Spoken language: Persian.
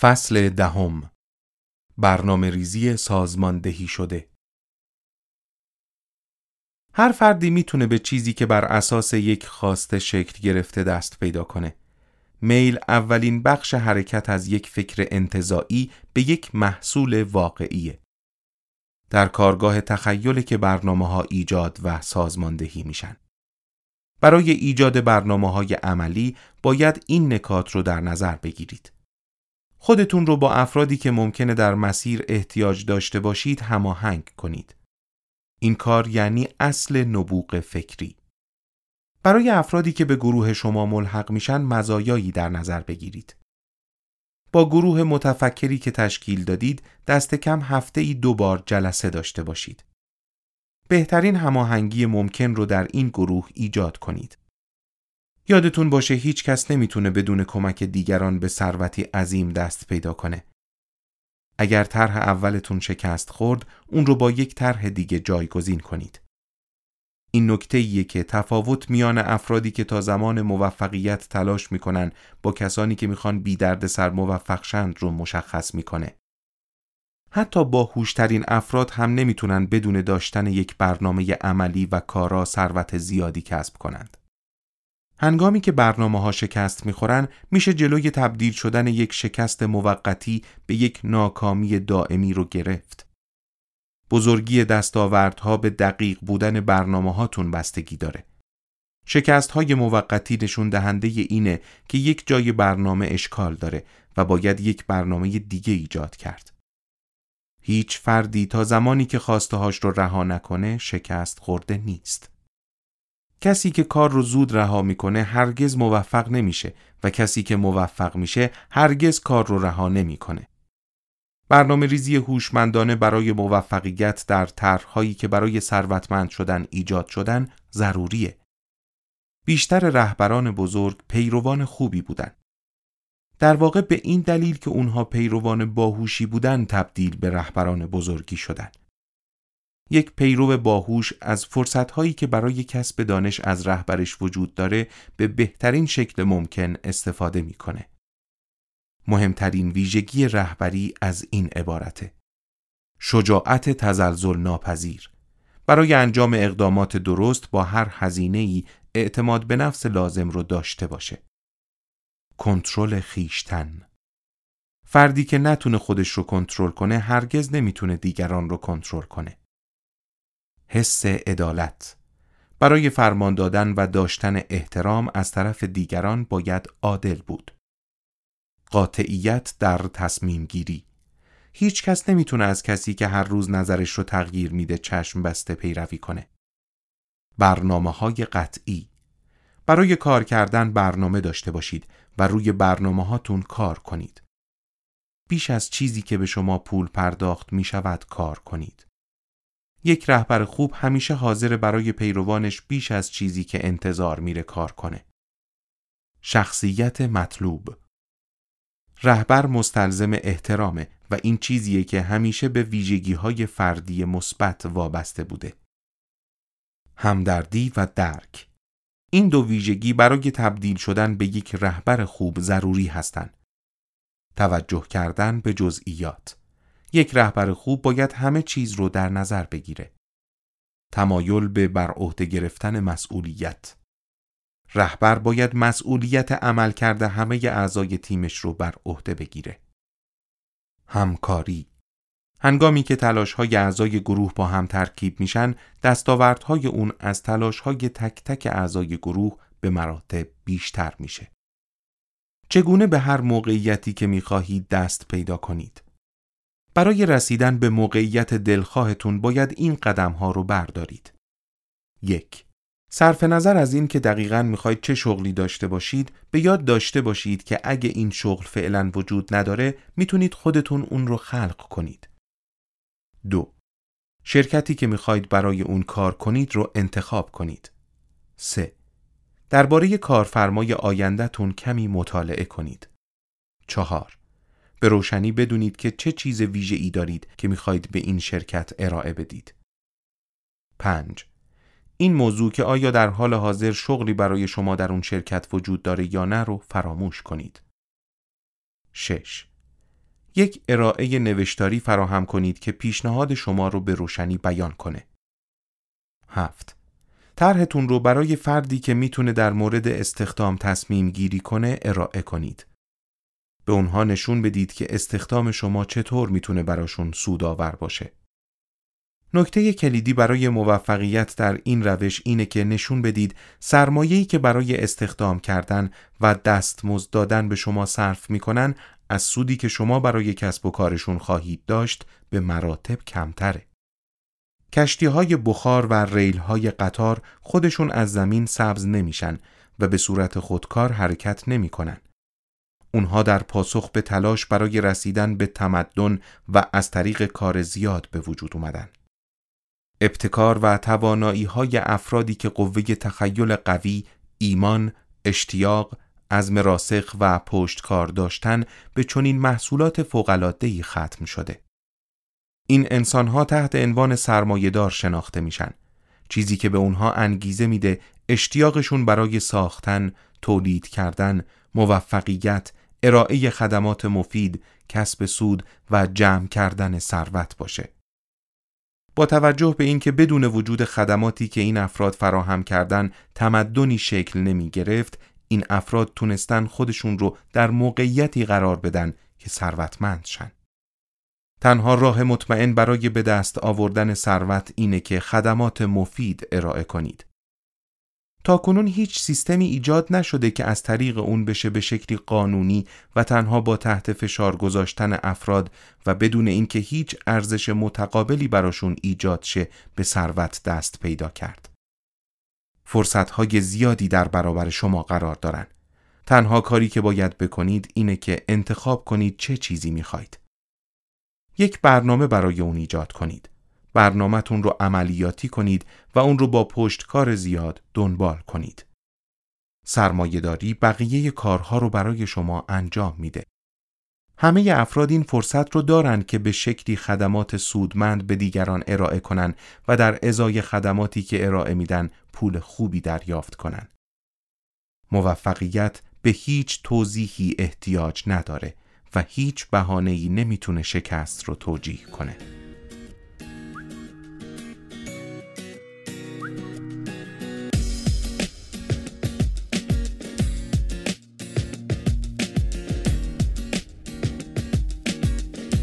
فصل دهم، برنامه‌ریزی سازماندهی شده. هر فردی میتونه به چیزی که بر اساس یک خواسته شکل گرفته دست پیدا کنه. میل اولین بخش حرکت از یک فکر انتزاعی به یک محصول واقعیه. در کارگاه تخیل که برنامه‌ها ایجاد و سازماندهی میشن. برای ایجاد برنامه‌های عملی باید این نکات رو در نظر بگیرید. خودتون رو با افرادی که ممکنه در مسیر احتیاج داشته باشید هماهنگ کنید. این کار یعنی اصل نبوغ فکری. برای افرادی که به گروه شما ملحق میشن مزایایی در نظر بگیرید. با گروه متفکری که تشکیل دادید دست کم هفته‌ای 2 بار جلسه داشته باشید. بهترین هماهنگی ممکن رو در این گروه ایجاد کنید. یادتون باشه هیچ کس نمیتونه بدون کمک دیگران به ثروتی عظیم دست پیدا کنه. اگر طرح اولتون شکست خورد، اون رو با یک طرح دیگه جایگزین کنید. این نکته‌ایه که تفاوت میان افرادی که تا زمان موفقیت تلاش میکنن با کسانی که میخوان بی درد سر موفق شند رو مشخص میکنه. حتی باهوشترین افراد هم نمیتونن بدون داشتن یک برنامه عملی و کارا ثروت زیادی کسب کنند. هنگامی که برنامه‌ها شکست می‌خورن، میشه جلوی تبدیل شدن یک شکست موقتی به یک ناکامی دائمی رو گرفت. بزرگی دستاوردها به دقیق بودن برنامه‌هاتون بستگی داره. شکست‌های موقتی نشون دهنده اینه که یک جای برنامه اشکال داره و باید یک برنامه دیگه ایجاد کرد. هیچ فردی تا زمانی که خواسته‌هاش رو رها نکنه، شکست خورده نیست. کسی که کار رو زود رها میکنه هرگز موفق نمیشه و کسی که موفق میشه هرگز کار رو رها نمیکنه. برنامه‌ریزی هوشمندانه برای موفقیت در طرح‌هایی که برای ثروتمند شدن ایجاد شدن ضروریه. بیشتر رهبران بزرگ پیروان خوبی بودن. در واقع به این دلیل که اونها پیروان باهوشی بودن تبدیل به رهبران بزرگی شدن. یک پیرو باهوش از فرصت‌هایی که برای کسب دانش از رهبرش وجود داره به بهترین شکل ممکن استفاده می‌کنه. مهمترین ویژگی رهبری از این عبارته: شجاعت تزلزل ناپذیر. برای انجام اقدامات درست با هر هزینه‌ای اعتماد به نفس لازم رو داشته باشه. کنترل خیشتن. فردی که نتونه خودش رو کنترل کنه هرگز نمیتونه دیگران رو کنترل کنه. حس عدالت. برای فرمان دادن و داشتن احترام از طرف دیگران باید عادل بود. قاطعیت در تصمیم گیری. هیچ کس نمیتونه از کسی که هر روز نظرش رو تغییر میده چشم بسته پیروی کنه. برنامه‌های قطعی. برای کار کردن برنامه داشته باشید و روی برنامه‌هاتون کار کنید. بیش از چیزی که به شما پول پرداخت میشود کار کنید. یک رهبر خوب همیشه حاضر برای پیروانش بیش از چیزی که انتظار میره کار کنه. شخصیت مطلوب. رهبر مستلزم احترامه و این چیزیه که همیشه به ویژگی‌های فردی مثبت وابسته بوده. همدردی و درک. این 2 ویژگی برای تبدیل شدن به یک رهبر خوب ضروری هستند. توجه کردن به جزئیات. یک رهبر خوب باید همه چیز رو در نظر بگیره. تمایل به بر عهده گرفتن مسئولیت. رهبر باید مسئولیت عمل کرده همه اعضای تیمش رو بر عهده بگیره. همکاری. هنگامی که تلاش‌های اعضای گروه با هم ترکیب میشن، دستاوردهای اون از تلاش‌های تک تک اعضای گروه به مراتب بیشتر میشه. چگونه به هر موقعیتی که میخواهید دست پیدا کنید؟ برای رسیدن به موقعیت دلخواهتون باید این قدم‌ها رو بردارید. 1. صرف نظر از این که دقیقاً می‌خواید چه شغلی داشته باشید، به یاد داشته باشید که اگه این شغل فعلاً وجود نداره، میتونید خودتون اون رو خلق کنید. 2. شرکتی که می‌خواید برای اون کار کنید رو انتخاب کنید. 3. درباره کارفرمای آینده‌تون کمی مطالعه کنید. 4. به روشنی بدونید که چه چیز ویژه‌ای دارید که می‌خواید به این شرکت ارائه بدید. 5. این موضوع که آیا در حال حاضر شغلی برای شما در اون شرکت وجود داره یا نه رو فراموش کنید. 6. یک ارائه نوشتاری فراهم کنید که پیشنهاد شما رو به روشنی بیان کنه. 7. طرحتون رو برای فردی که میتونه در مورد استخدام تصمیم گیری کنه ارائه کنید. به اونها نشون بدید که استخدام شما چطور میتونه براشون سودآور باشه. نکته کلیدی برای موفقیت در این روش اینه که نشون بدید سرمایه‌ای که برای استخدام کردن و دستمزد دادن به شما صرف میکنن از سودی که شما برای کسب و کارشون خواهید داشت به مراتب کمتره. کشتی‌های بخار و ریل‌های قطار خودشون از زمین سبز نمیشن و به صورت خودکار حرکت نمیکنن. اونها در پاسخ به تلاش برای رسیدن به تمدن و از طریق کار زیاد به وجود اومدن. ابتکار و توانایی‌های افرادی که قوه تخیل قوی، ایمان، اشتیاق، عزم راسخ و پشتکار داشتن به چنین محصولات فوق‌العاده‌ای ختم شده. این انسان‌ها تحت عنوان سرمایه‌دار شناخته میشن، چیزی که به اونها انگیزه میده اشتیاقشون برای ساختن، تولید کردن، موفقیت، ارائه خدمات مفید، کسب سود و جمع کردن ثروت باشه. با توجه به اینکه بدون وجود خدماتی که این افراد فراهم کردن تمدنی شکل نمی گرفت، این افراد تونستن خودشون رو در موقعیتی قرار بدن که ثروتمند شن. تنها راه مطمئن برای به دست آوردن ثروت اینه که خدمات مفید ارائه کنید. تاکنون هیچ سیستمی ایجاد نشده که از طریق اون بشه به شکلی قانونی و تنها با تحت فشار گذاشتن افراد و بدون اینکه هیچ ارزش متقابلی براشون ایجاد شه به ثروت دست پیدا کرد. فرصت‌های زیادی در برابر شما قرار دارن. تنها کاری که باید بکنید اینه که انتخاب کنید چه چیزی میخواید. یک برنامه برای اون ایجاد کنید. برنامه‌تون رو عملیاتی کنید و اون رو با پشتکار زیاد دنبال کنید. سرمایه‌داری بقیه کارها رو برای شما انجام میده. همه افراد این فرصت رو دارن که به شکلی خدمات سودمند به دیگران ارائه کنن و در ازای خدماتی که ارائه میدن پول خوبی دریافت کنن. موفقیت به هیچ توضیحی احتیاج نداره و هیچ بهانه‌ای نمیتونه شکست رو توجیه کنه.